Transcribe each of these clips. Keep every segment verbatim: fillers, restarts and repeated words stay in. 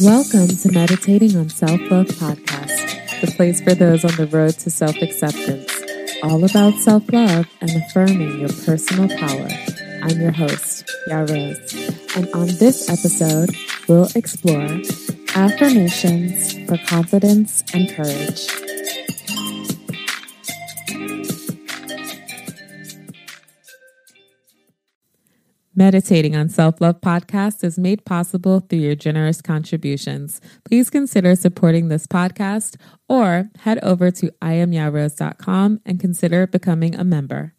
Welcome to Meditating on Self-Love Podcast, the place for those on the road to self-acceptance, all about self-love and affirming your personal power. I'm your host, Yara Rose, and on this episode, we'll explore affirmations for confidence and courage. Meditating on Self-Love Podcast is made possible through your generous contributions. Please consider supporting this podcast or head over to I am Ya Rose dot com and consider becoming a member.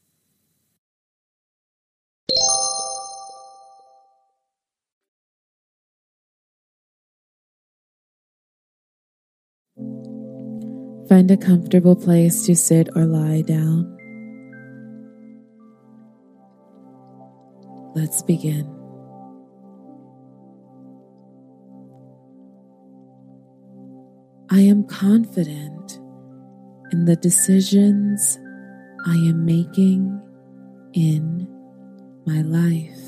Find a comfortable place to sit or lie down. Let's begin. I am confident in the decisions I am making in my life.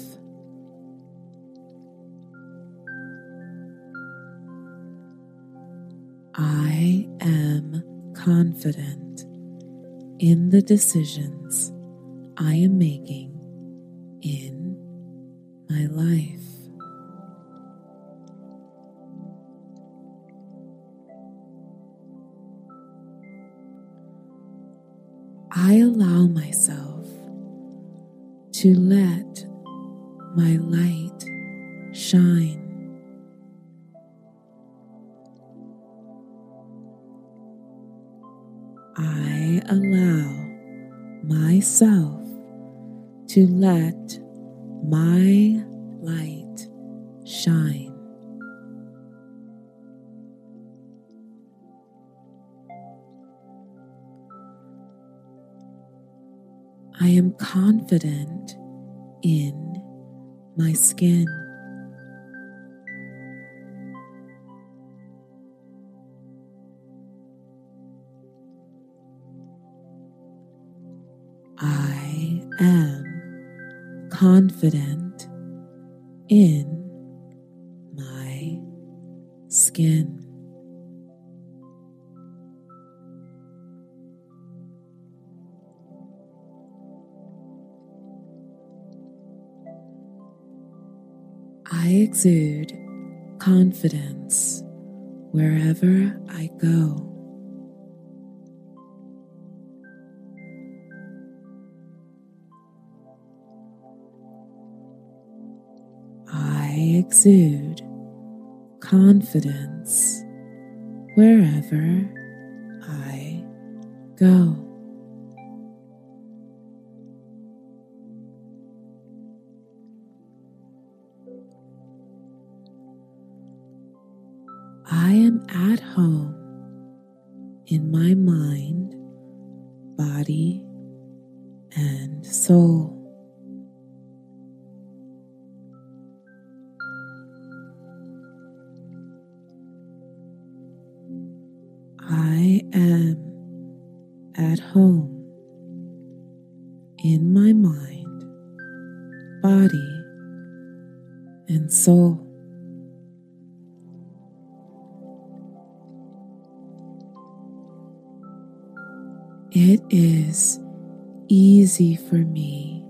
I am confident in the decisions I am making in my life. I allow myself to let my light shine. I allow myself to let my light shine. I am confident in my skin. I am confident in my skin. I exude confidence wherever I go. I exude confidence wherever I go. I am at home in my mind, body, and soul. I am at home in my mind, body, and soul. It is easy for me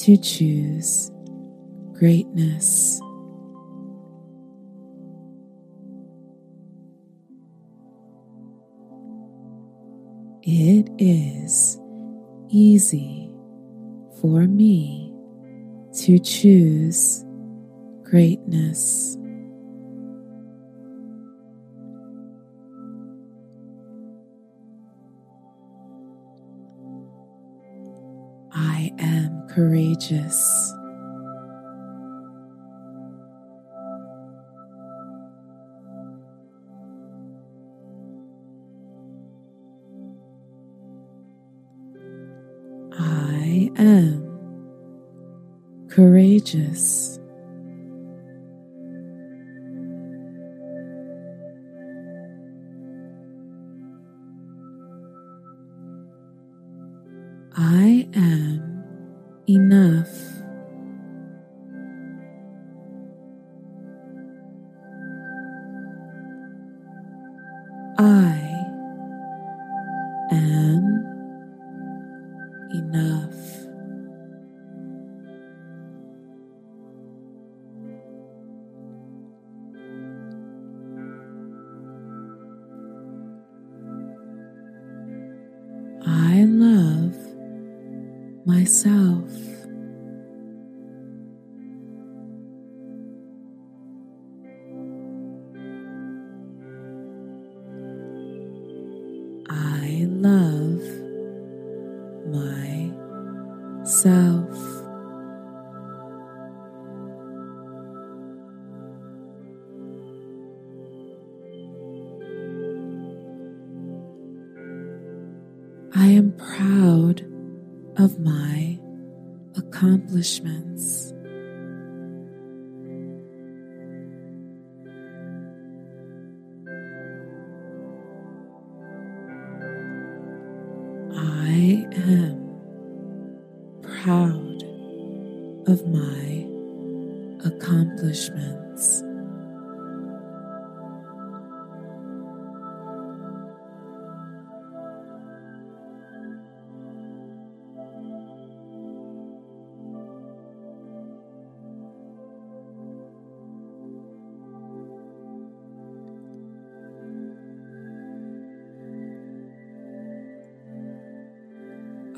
to choose greatness. It is easy for me to choose greatness. I am courageous. I am courageous. I am enough. I am enough. I love myself. I love myself. I am proud of my accomplishments. I am proud of my accomplishments.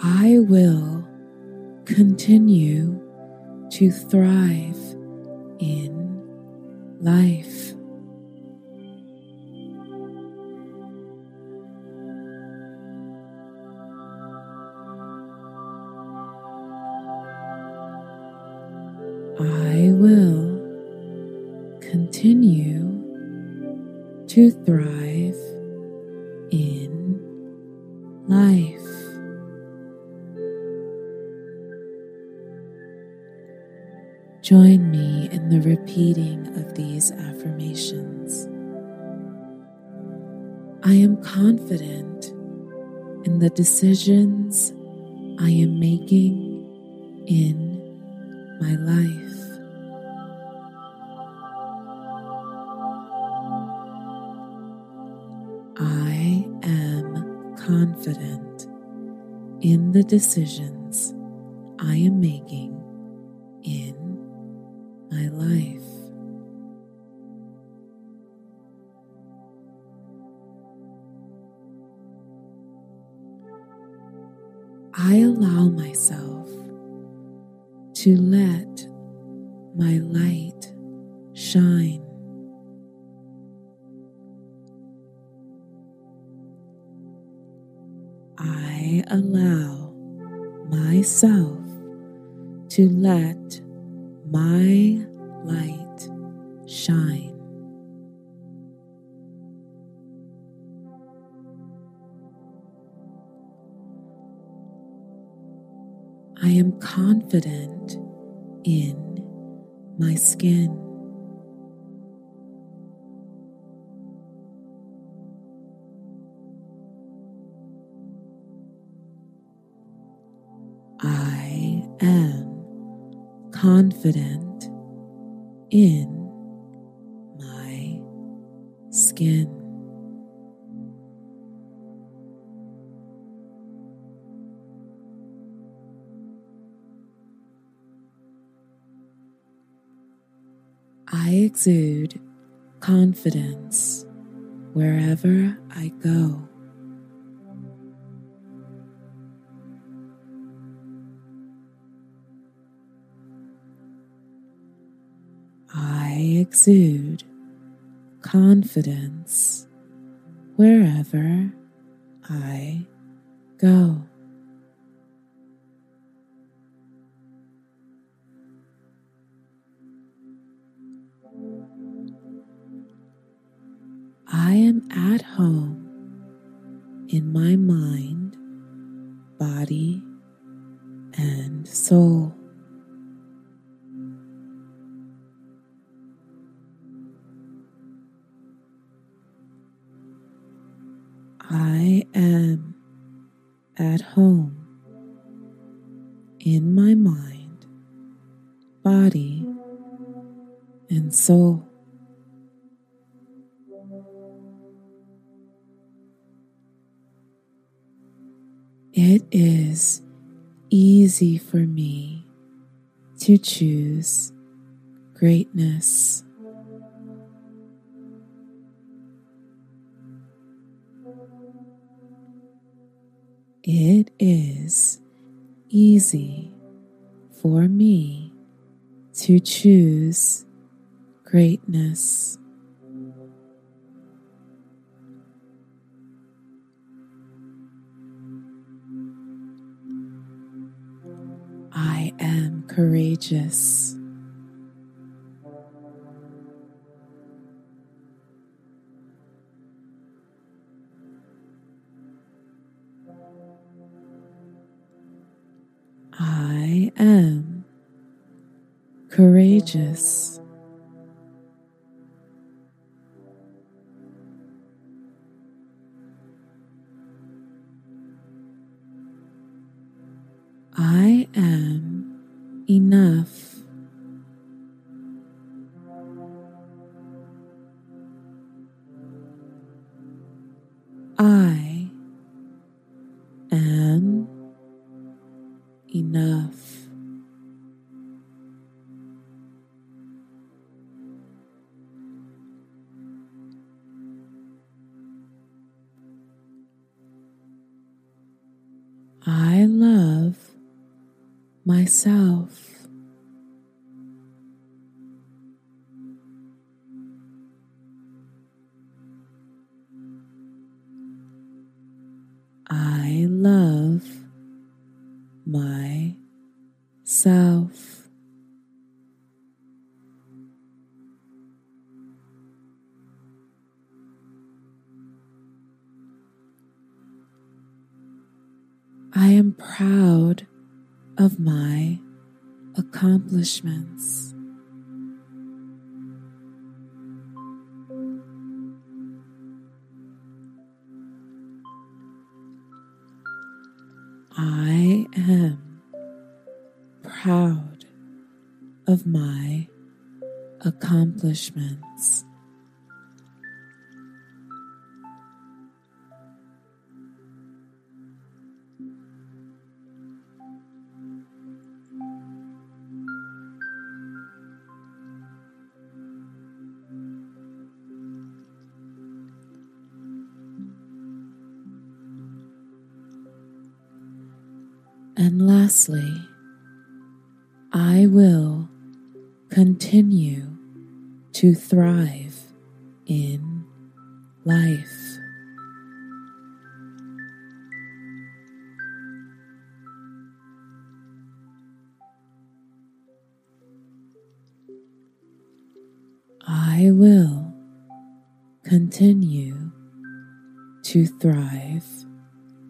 I will continue to thrive in life. I will continue to thrive in life. Join me in the repeating of these affirmations. I am confident in the decisions I am making in my life. I am confident in the decisions I am making in my life. I allow myself to let my light shine. I allow myself to let my light shine. I am confident in my skin. I am confident in my skin. I exude confidence wherever I go. I exude confidence wherever I go. I am at home in my mind, body, and soul. I am at home in my mind, body, and soul. It is easy for me to choose greatness. It is easy for me to choose greatness. I am courageous. I am courageous. I am enough. I am enough. I love myself. I love myself. I am proud of my accomplishments. I am proud of my accomplishments. And lastly, I will continue to thrive in life. I will continue to thrive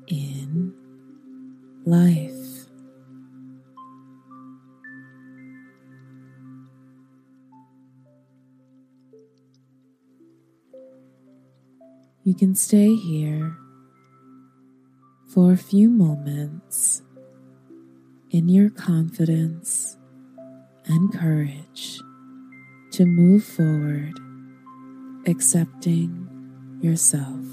in life. You can stay here for a few moments in your confidence and courage to move forward, accepting yourself.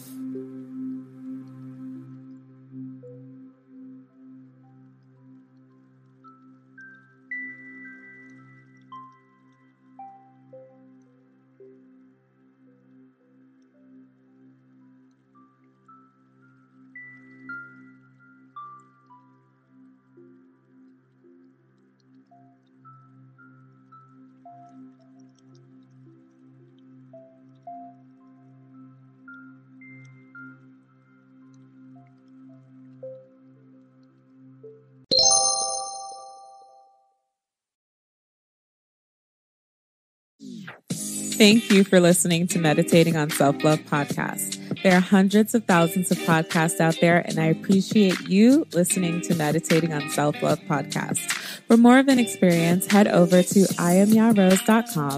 Thank you for listening to Meditating on Self-Love Podcast. There are hundreds of thousands of podcasts out there, and I appreciate you listening to Meditating on Self-Love Podcast. For more of an experience, head over to I am Ya Rose dot com,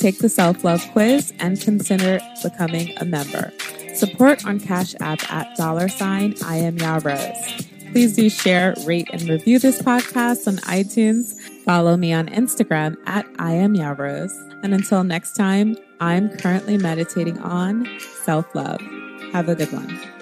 take the self-love quiz, and consider becoming a member. Support on Cash App at dollar sign I am Ya Rose. Please do share, rate, and review this podcast on iTunes. Follow me on Instagram at I am Ya Rose. And until next time, I'm currently meditating on self-love. Have a good one.